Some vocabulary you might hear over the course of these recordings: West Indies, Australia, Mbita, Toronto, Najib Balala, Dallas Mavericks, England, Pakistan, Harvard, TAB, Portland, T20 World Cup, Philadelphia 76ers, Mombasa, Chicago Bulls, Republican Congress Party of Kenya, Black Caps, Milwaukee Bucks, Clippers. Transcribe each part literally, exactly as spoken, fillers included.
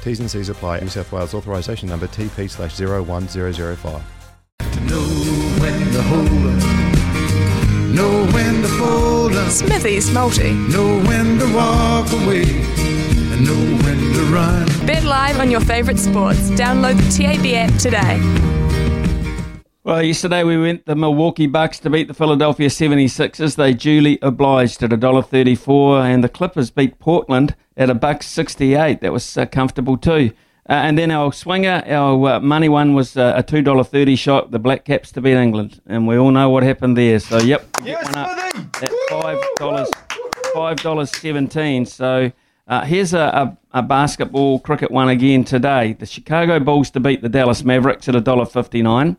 T's and C's apply. New South Wales authorisation number T P slash zero one zero zero five. To know when to hold up, know when to fold up. Smithy's multi. Know when to walk away and know when to run. Bet live on your favourite sports. Download the T A B app today. Well, yesterday we went the Milwaukee Bucks to beat the Philadelphia seventy-sixers. They duly obliged at one dollar thirty-four, and the Clippers beat Portland at one dollar sixty-eight. That was uh, comfortable too. Uh, and then our swinger, our uh, money one, was uh, a two dollar thirty shot, the Black Caps to beat England. And we all know what happened there. So, yep, yes, one up at five dollars seventeen. So uh, here's a, a, a basketball cricket one again today. The Chicago Bulls to beat the Dallas Mavericks at one dollar fifty-nine.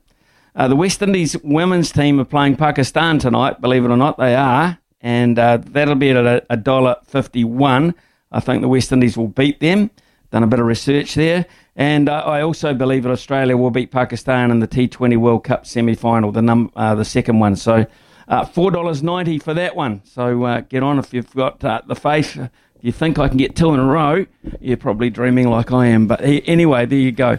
Uh, the West Indies women's team are playing Pakistan tonight, believe it or not, they are, and uh, that'll be at one dollar fifty-one. I think the West Indies will beat them. Done a bit of research there. And uh, I also believe that Australia will beat Pakistan in the T twenty World Cup semi-final, the num- uh, the second one. So uh, four dollars ninety for that one. So uh, get on if you've got uh, the faith. If you think I can get two in a row, you're probably dreaming like I am. But anyway, there you go.